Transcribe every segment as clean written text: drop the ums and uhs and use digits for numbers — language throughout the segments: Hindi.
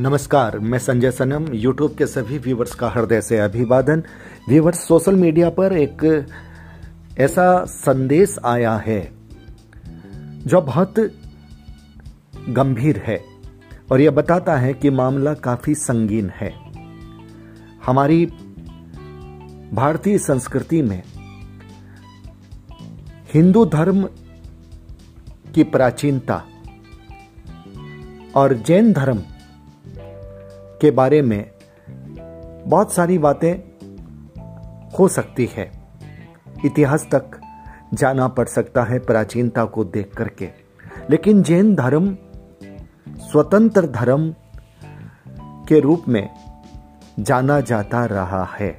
नमस्कार, मैं संजय सनम। यूट्यूब के सभी व्यूवर्स का हृदय से अभिवादन। व्यूवर्स, सोशल मीडिया पर एक ऐसा संदेश आया है जो बहुत गंभीर है और यह बताता है कि मामला काफ़ी संगीन है। हमारी भारतीय संस्कृति में हिंदू धर्म की प्राचीनता और जैन धर्म के बारे में बहुत सारी बातें हो सकती है। इतिहास तक जाना पड़ सकता है प्राचीनता को देख करके। लेकिन जैन धर्म स्वतंत्र धर्म के रूप में जाना जाता रहा है,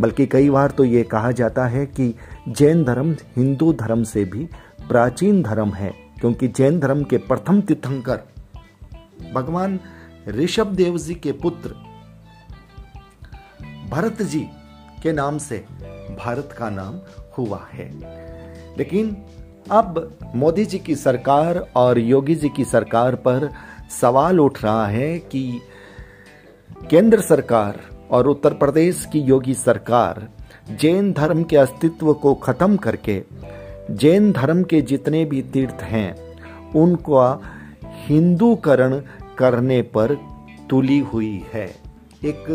बल्कि कई बार तो ये कहा जाता है कि जैन धर्म हिंदू धर्म से भी प्राचीन धर्म है, क्योंकि जैन धर्म के प्रथम तीर्थंकर भगवान ऋषभ देव जी के पुत्र भरत जी के नाम से भारत का नाम हुआ है। लेकिन अब मोदी जी की सरकार और योगी जी की सरकार पर सवाल उठ रहा है कि केंद्र सरकार और उत्तर प्रदेश की योगी सरकार जैन धर्म के अस्तित्व को खत्म करके जैन धर्म के जितने भी तीर्थ हैं उनका हिंदूकरण करने पर तुली हुई है। एक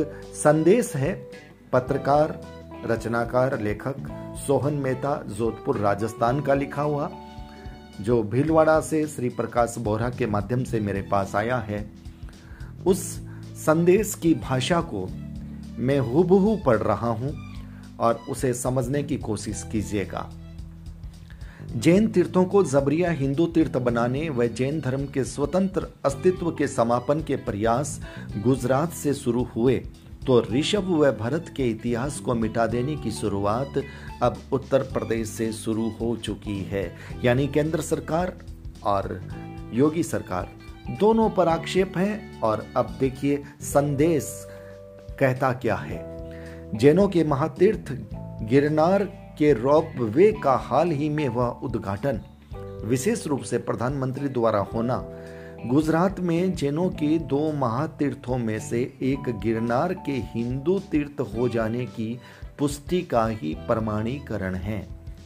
संदेश है पत्रकार, रचनाकार, लेखक सोहन मेहता, जोधपुर, राजस्थान का लिखा हुआ, जो भीलवाड़ा से श्री प्रकाश बोहरा के माध्यम से मेरे पास आया है। उस संदेश की भाषा को मैं हूबहू पढ़ रहा हूं और उसे समझने की कोशिश कीजिएगा। जैन तीर्थों को जबरिया हिंदू तीर्थ बनाने व जैन धर्म के स्वतंत्र अस्तित्व के समापन के प्रयास गुजरात से शुरू हुए तो ऋषभ व भरत के इतिहास को मिटा देने की शुरुआत अब उत्तर प्रदेश से शुरू हो चुकी है। यानी केंद्र सरकार और योगी सरकार दोनों पर आक्षेप है। और अब देखिए संदेश कहता क्या है। जैनों के महातीर्थ गिरनार के रोप वे का हाल ही में हुआ उद्घाटन, विशेष रूप से प्रधानमंत्री द्वारा होना। गुजरात में जैनों के दो महातीर्थों में से एक गिरनार के हिंदू तीर्थ हो जाने की पुष्टि का ही प्रमाणीकरण है।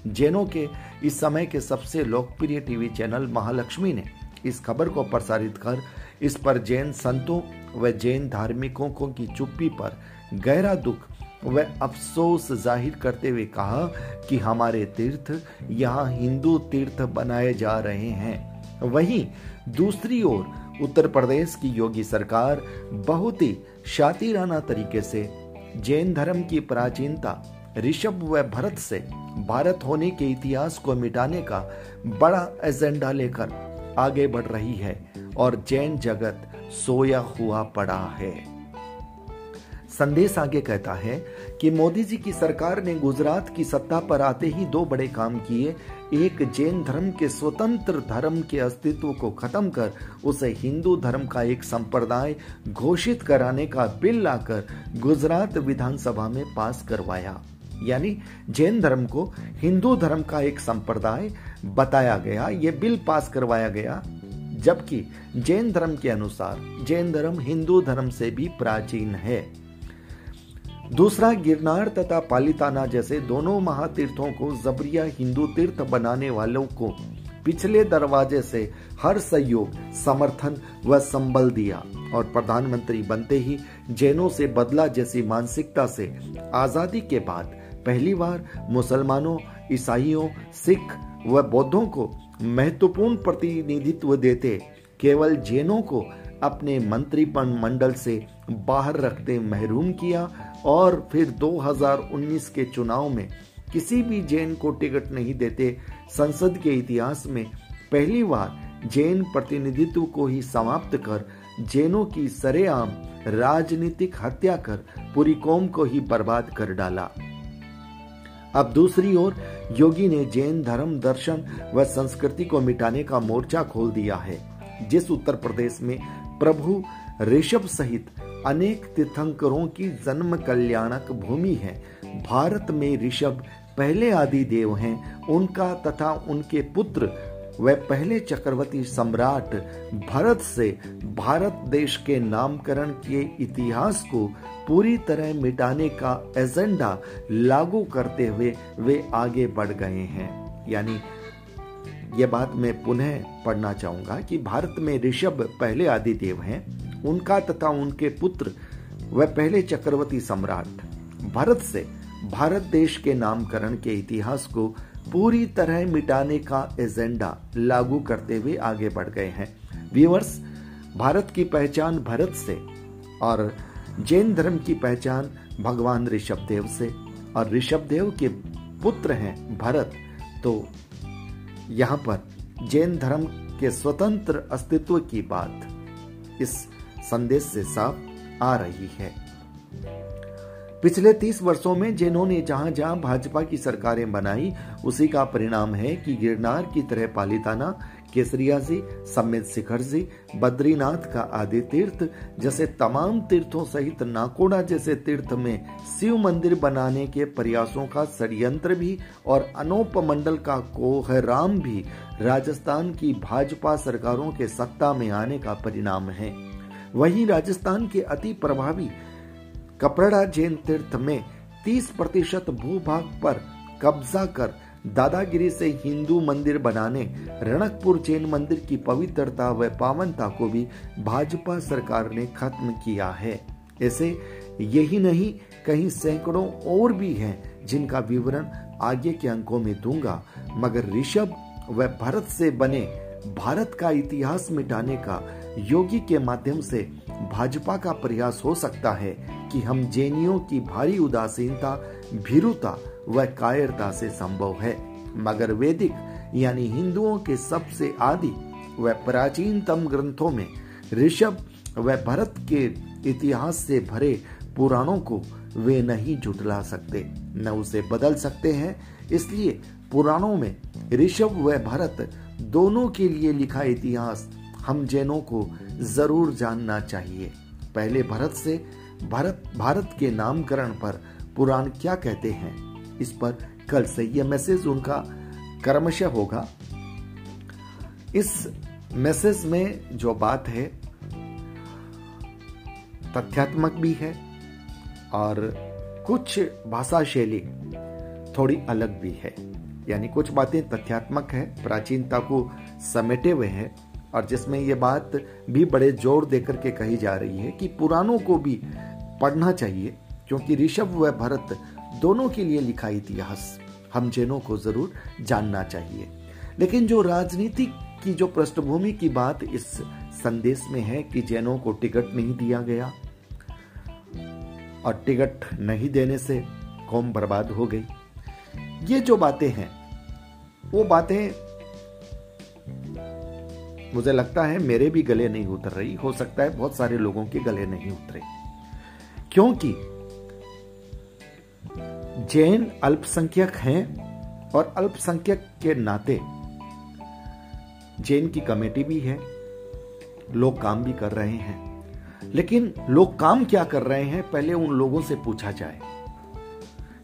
जैनों के इस समय के सबसे लोकप्रिय टीवी चैनल महालक्ष्मी ने इस खबर को प्रसारित कर इस पर जैन संतों व जैन धार्मिकों को की चुप्पी पर गहरा दुख वह अफसोस जाहिर करते हुए कहा कि हमारे तीर्थ यहाँ हिंदू तीर्थ बनाए जा रहे हैं। वहीं दूसरी ओर उत्तर प्रदेश की योगी सरकार बहुत ही शातिराना तरीके से जैन धर्म की प्राचीनता, ऋषभ व भरत से भारत होने के इतिहास को मिटाने का बड़ा एजेंडा लेकर आगे बढ़ रही है और जैन जगत सोया हुआ पड़ा है। संदेश आगे कहता है कि मोदी जी की सरकार ने गुजरात की सत्ता पर आते ही दो बड़े काम किए। एक, जैन धर्म के स्वतंत्र धर्म के अस्तित्व को खत्म कर उसे हिंदू धर्म का एक संप्रदाय घोषित कराने का बिल लाकर गुजरात विधानसभा में पास करवाया। यानी जैन धर्म को हिंदू धर्म का एक संप्रदाय बताया गया, ये बिल पास करवाया गया। जबकि जैन धर्म के अनुसार जैन धर्म हिंदू धर्म से भी प्राचीन है। दूसरा, गिरनार तथा पालिताना जैसे दोनों महातीर्थों को जबरिया हिंदू तीर्थ बनाने वालों को पिछले दरवाजे से हर सहयोग, समर्थन व संबल दिया और प्रधानमंत्री बनते ही जैनों से बदला जैसी मानसिकता से आजादी के बाद पहली बार मुसलमानों, ईसाइयों, सिख व बौद्धों को महत्वपूर्ण प्रतिनिधित्व देते केवल जैनों को अपने मंत्रिपन मंडल से बाहर रखते महरूम किया और फिर 2019 के चुनाव में किसी भी जैन को टिकट नहीं देते। संसद के इतिहास में पहली बार जैन प्रतिनिधित्व को ही समाप्त कर जैनों की सरेआम राजनीतिक हत्या कर पूरी कौम को ही बर्बाद कर डाला। अब दूसरी ओर योगी ने जैन धर्म, दर्शन व संस्कृति को मिटाने का मोर्चा खोल दिया है, जिस उत्तर प्रदेश में प्रभु ऋषभ सहित अनेक तीर्थंकरों की जन्म कल्याणक भूमि है। भारत में ऋषभ पहले आदि देव हैं, उनका तथा उनके पुत्र वह पहले चक्रवर्ती सम्राट भरत से भारत देश के नामकरण किए इतिहास को पूरी तरह मिटाने का एजेंडा लागू करते हुए वे आगे बढ़ गए हैं। यानी यह बात मैं पुनः पढ़ना चाहूंगा कि भारत में ऋषभ पहले आदिदेव हैं, उनका तथा उनके पुत्र वह पहले चक्रवर्ती सम्राट भरत से भारत देश के नामकरण के इतिहास को पूरी तरह मिटाने का एजेंडा लागू करते हुए आगे बढ़ गए हैं। व्यूअर्स, भारत की पहचान भरत से और जैन धर्म की पहचान भगवान ऋषभदेव से और ऋषभदेव के पुत्र हैं भरत, तो यहाँ पर जैन धर्म के स्वतंत्र अस्तित्व की बात इस संदेश से साफ आ रही है। पिछले 30 वर्षों में जैनों ने जहां जहां भाजपा की सरकारें बनाई, उसी का परिणाम है कि गिरनार की तरह पालिताना, केसरिया जी, सम्मेद शिखर जी, बद्रीनाथ का आदि तीर्थ जैसे तमाम तीर्थों सहित नाकोड़ा जैसे तीर्थ में शिव मंदिर बनाने के प्रयासों का षड्यंत्र भी और अनोपमंडल का कोहराम भी राजस्थान की भाजपा सरकारों के सत्ता में आने का परिणाम है। वहीं राजस्थान के अति प्रभावी कपरडा जैन तीर्थ में 30% भूभाग पर कब्जा कर दादागिरी से हिंदू मंदिर बनाने, रणकपुर जैन मंदिर की पवित्रता व पावनता को भी भाजपा सरकार ने खत्म किया है। ऐसे यही नहीं, कहीं सैकड़ों और भी हैं जिनका विवरण आगे के अंकों में दूंगा, मगर ऋषभ व भरत से बने भारत का इतिहास मिटाने का योगी के माध्यम से भाजपा का प्रयास हो सकता है कि हम जैनियों की भारी उदासीनता, भीरुता व कायरता से संभव है, मगर वैदिक यानी हिंदुओं के सबसे आदि व प्राचीनतम ग्रंथों में ऋषभ व भरत के इतिहास से भरे पुराणों को वे नहीं झुटला सकते, न उसे बदल सकते हैं। इसलिए पुराणों में ऋषभ व भरत दोनों के लिए लिखा इतिहास हम जैनों को जरूर जानना चाहिए। पहले भरत से भारत के नामकरण पर पुराण क्या कहते हैं, इस पर कल से यह मैसेज उनका कर्मशः होगा। इस मैसेज में जो बात है तथ्यात्मक भी है और कुछ भाषा शैली थोड़ी अलग भी है, यानी कुछ बातें तथ्यात्मक है, प्राचीनता को समेटे हुए है, और जिसमें ये बात भी बड़े जोर देकर के कही जा रही है कि पुराणों को भी पढ़ना चाहिए, क्योंकि ऋषभ व भरत दोनों के लिए लिखा इतिहास हम जैनों को जरूर जानना चाहिए। लेकिन जो राजनीति की जो पृष्ठभूमि की बात इस संदेश में है कि जैनों को टिकट नहीं दिया गया और टिकट नहीं देने से कौम बर्बाद हो गई, ये जो बातें हैं वो बातें मुझे लगता है मेरे भी गले नहीं उतर रही, हो सकता है बहुत सारे लोगों के गले नहीं उतरे, क्योंकि जैन अल्पसंख्यक हैं और अल्पसंख्यक के नाते जैन की कमेटी भी है, लोग काम भी कर रहे हैं। लेकिन लोग काम क्या कर रहे हैं पहले उन लोगों से पूछा जाए।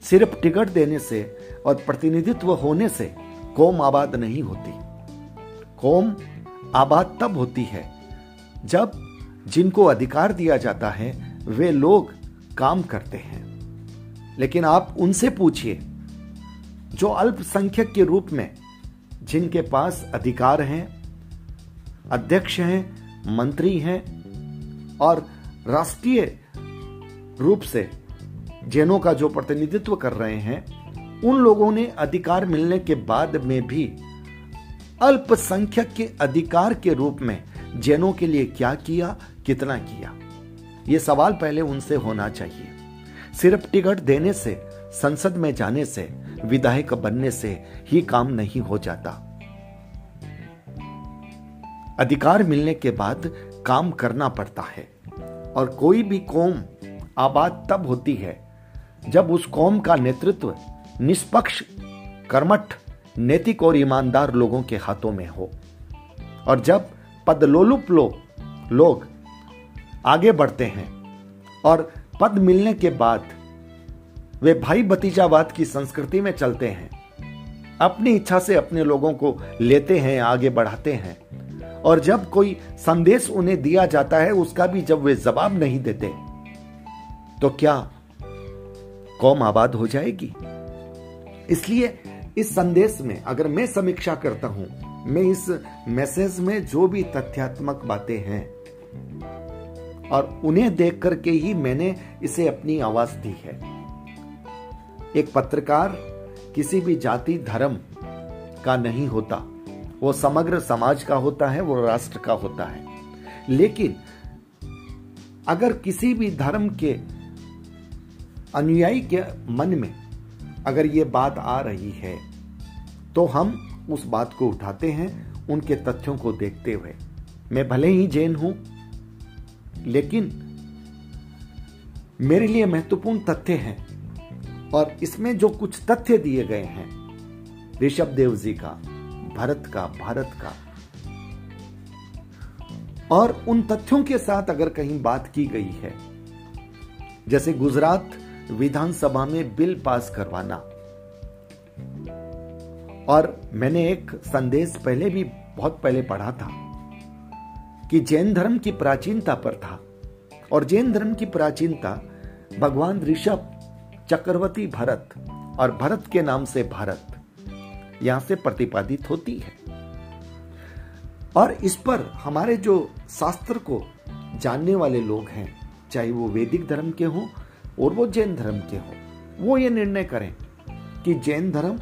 सिर्फ टिकट देने से और प्रतिनिधित्व होने से कौम आबाद नहीं होती। कौम आबाद तब होती है जब जिनको अधिकार दिया जाता है वे लोग काम करते हैं। लेकिन आप उनसे पूछिए जो अल्पसंख्यक के रूप में जिनके पास अधिकार हैं, अध्यक्ष हैं, मंत्री हैं और राष्ट्रीय रूप से जैनों का जो प्रतिनिधित्व कर रहे हैं, उन लोगों ने अधिकार मिलने के बाद में भी अल्पसंख्यक के अधिकार के रूप में जैनों के लिए क्या किया, कितना किया, ये सवाल पहले उनसे होना चाहिए। सिर्फ टिकट देने से, संसद में जाने से, विधायक बनने से ही काम नहीं हो जाता। अधिकार मिलने के बाद काम करना पड़ता है। और कोई भी कौम आबाद तब होती है जब उस कौम का नेतृत्व निष्पक्ष, कर्मठ, नैतिक और ईमानदार लोगों के हाथों में हो। और जब पदलोलुप लोग आगे बढ़ते हैं और पद मिलने के बाद वे भाई भतीजावाद की संस्कृति में चलते हैं, अपनी इच्छा से अपने लोगों को लेते हैं, आगे बढ़ाते हैं, और जब कोई संदेश उन्हें दिया जाता है उसका भी जब वे जवाब नहीं देते तो क्या कौम आबाद हो जाएगी। इसलिए इस संदेश में अगर मैं समीक्षा करता हूं, मैं इस मैसेज में जो भी तथ्यात्मक बातें हैं और उन्हें देख करके ही मैंने इसे अपनी आवाज दी है। एक पत्रकार किसी भी जाति धर्म का नहीं होता, वो समग्र समाज का होता है, वो राष्ट्र का होता है। लेकिन अगर किसी भी धर्म के अनुयायी के मन में अगर ये बात आ रही है तो हम उस बात को उठाते हैं उनके तथ्यों को देखते हुए। मैं भले ही जैन हूं लेकिन मेरे लिए महत्वपूर्ण तथ्य हैं, और इसमें जो कुछ तथ्य दिए गए हैं ऋषभ देव जी का, भारत का, और उन तथ्यों के साथ अगर कहीं बात की गई है, जैसे गुजरात विधानसभा में बिल पास करवाना, और मैंने एक संदेश पहले भी बहुत पहले पढ़ा था कि जैन धर्म की प्राचीनता पर था, और जैन धर्म की प्राचीनता भगवान ऋषभ, चक्रवर्ती भरत और भरत के नाम से भारत यहां से प्रतिपादित होती है। और इस पर हमारे जो शास्त्र को जानने वाले लोग हैं, चाहे वो वैदिक धर्म के हों और वो जैन धर्म के हों, वो ये निर्णय करें कि जैन धर्म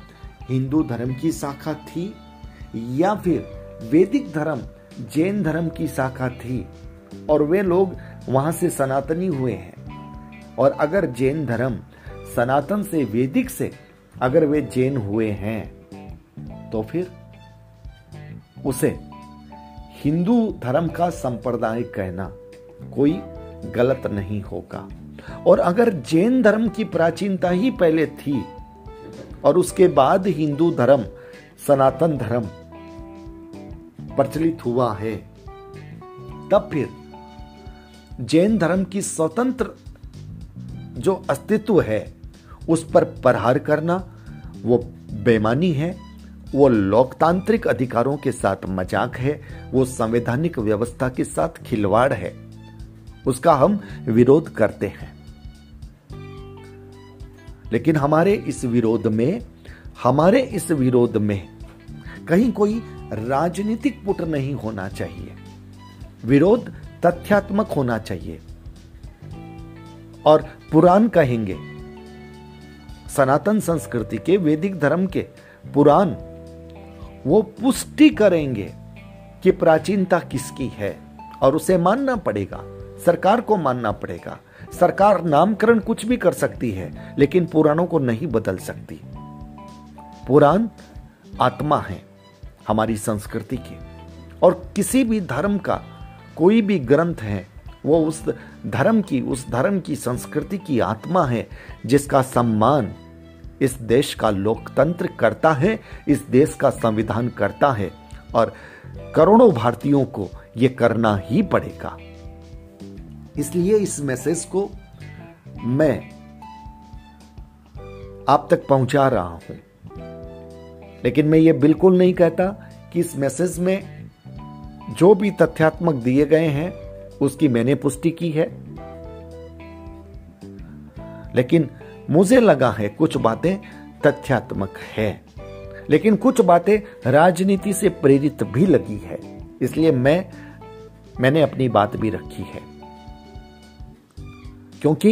हिंदू धर्म की शाखा थी या फिर वैदिक धर्म जैन धर्म की शाखा थी, और वे लोग वहां से सनातनी हुए हैं। और अगर जैन धर्म सनातन से, वैदिक से अगर वे जैन हुए हैं तो फिर उसे हिंदू धर्म का संप्रदाय कहना कोई गलत नहीं होगा। और अगर जैन धर्म की प्राचीनता ही पहले थी और उसके बाद हिंदू धर्म, सनातन धर्म प्रचलित हुआ है, तब फिर जैन धर्म की स्वतंत्र जो अस्तित्व है उस पर प्रहार करना वो बेईमानी है, वो लोकतांत्रिक अधिकारों के साथ मजाक है, वो संवैधानिक व्यवस्था के साथ खिलवाड़ है। उसका हम विरोध करते हैं, लेकिन हमारे इस विरोध में कहीं कोई राजनीतिक पुट नहीं होना चाहिए। विरोध तथ्यात्मक होना चाहिए। और पुराण कहेंगे, सनातन संस्कृति के, वैदिक धर्म के पुराण वो पुष्टि करेंगे कि प्राचीनता किसकी है, और उसे मानना पड़ेगा, सरकार को मानना पड़ेगा। सरकार नामकरण कुछ भी कर सकती है लेकिन पुराणों को नहीं बदल सकती। पुराण आत्मा है हमारी संस्कृति की, और किसी भी धर्म का कोई भी ग्रंथ है वो उस धर्म की संस्कृति की आत्मा है, जिसका सम्मान इस देश का लोकतंत्र करता है, इस देश का संविधान करता है, और करोड़ों भारतीयों को ये करना ही पड़ेगा। इसलिए इस मैसेज को मैं आप तक पहुंचा रहा हूं, लेकिन मैं ये बिल्कुल नहीं कहता कि इस मैसेज में जो भी तथ्यात्मक दिए गए हैं उसकी मैंने पुष्टि की है, लेकिन मुझे लगा है कुछ बातें तथ्यात्मक है, लेकिन कुछ बातें राजनीति से प्रेरित भी लगी है, इसलिए मैंने अपनी बात भी रखी है। क्योंकि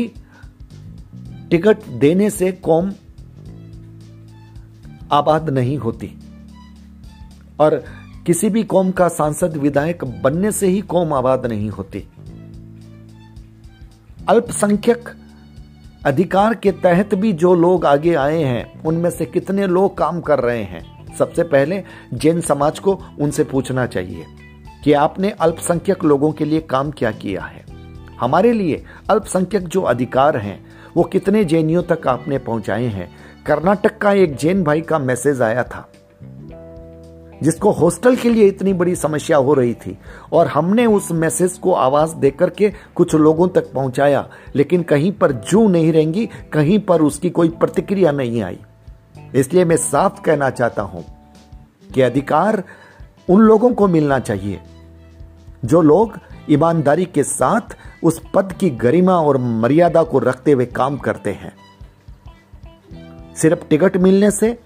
टिकट देने से कौम आबाद नहीं होती, और किसी भी कौम का सांसद विधायक बनने से ही कौम आबाद नहीं होती। अल्पसंख्यक अधिकार के तहत भी जो लोग आगे आए हैं उनमें से कितने लोग काम कर रहे हैं, सबसे पहले जैन समाज को उनसे पूछना चाहिए कि आपने अल्पसंख्यक लोगों के लिए काम क्या किया है। हमारे लिए अल्पसंख्यक जो अधिकार हैं वो कितने जैनियों तक आपने पहुंचाए हैं। कर्नाटक का एक जैन भाई का मैसेज आया था, जिसको हॉस्टल के लिए इतनी बड़ी समस्या हो रही थी, और हमने उस मैसेज को आवाज देकर के कुछ लोगों तक पहुंचाया, लेकिन कहीं पर जू नहीं रहेंगी, कहीं पर उसकी कोई प्रतिक्रिया नहीं आई। इसलिए मैं साफ कहना चाहता हूं कि अधिकार उन लोगों को मिलना चाहिए जो लोग ईमानदारी के साथ उस पद की गरिमा और मर्यादा को रखते हुए काम करते हैं। सिर्फ टिकट मिलने से,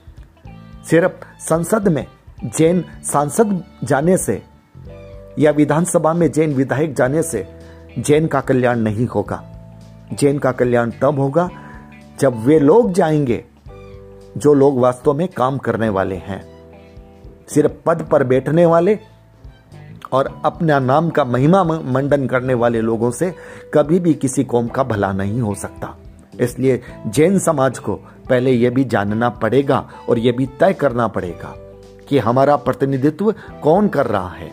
सिर्फ संसद में जैन सांसद जाने से या विधानसभा में जैन विधायक जाने से जैन का कल्याण नहीं होगा। जैन का कल्याण तब होगा जब वे लोग जाएंगे जो लोग वास्तव में काम करने वाले हैं। सिर्फ पद पर बैठने वाले और अपना नाम का महिमा मंडन करने वाले लोगों से कभी भी किसी कौम का भला नहीं हो सकता। इसलिए जैन समाज को पहले यह भी जानना पड़ेगा और यह भी तय करना पड़ेगा कि हमारा प्रतिनिधित्व कौन कर रहा है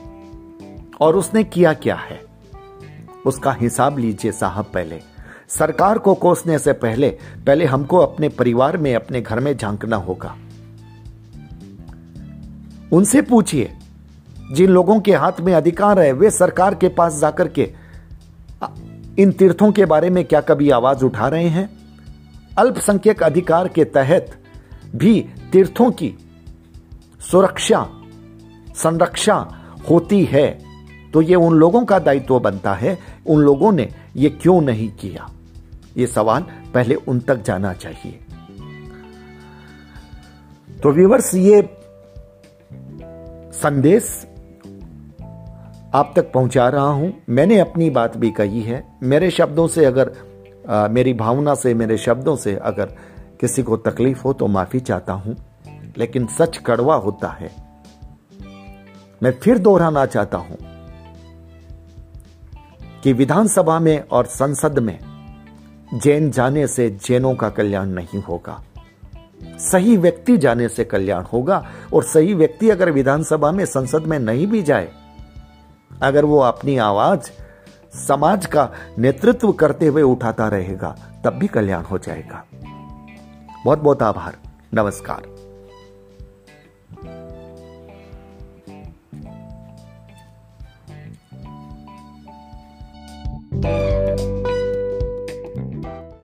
और उसने किया क्या है। उसका हिसाब लीजिए साहब। पहले सरकार को कोसने से पहले हमको अपने परिवार में, अपने घर में झांकना होगा। उनसे पूछिए जिन लोगों के हाथ में अधिकार है, वे सरकार के पास जाकर के इन तीर्थों के बारे में क्या कभी आवाज उठा रहे हैं? अल्पसंख्यक अधिकार के तहत भी तीर्थों की सुरक्षा, संरक्षा होती है, तो ये उन लोगों का दायित्व बनता है। उन लोगों ने ये क्यों नहीं किया? ये सवाल पहले उन तक जाना चाहिए। तो व्यूअर्स, ये संदेश आप तक पहुंचा रहा हूं। मैंने अपनी बात भी कही है। मेरे शब्दों से अगर मेरी भावना से, मेरे शब्दों से अगर किसी को तकलीफ हो तो माफी चाहता हूं, लेकिन सच कड़वा होता है। मैं फिर दोहराना चाहता हूं कि विधानसभा में और संसद में जैन जाने से जैनों का कल्याण नहीं होगा। सही व्यक्ति जाने से कल्याण होगा। और सही व्यक्ति अगर विधानसभा में, संसद में नहीं भी जाए, अगर वो अपनी आवाज समाज का नेतृत्व करते हुए उठाता रहेगा, तब भी कल्याण हो जाएगा। बहुत बहुत आभार। नमस्कार।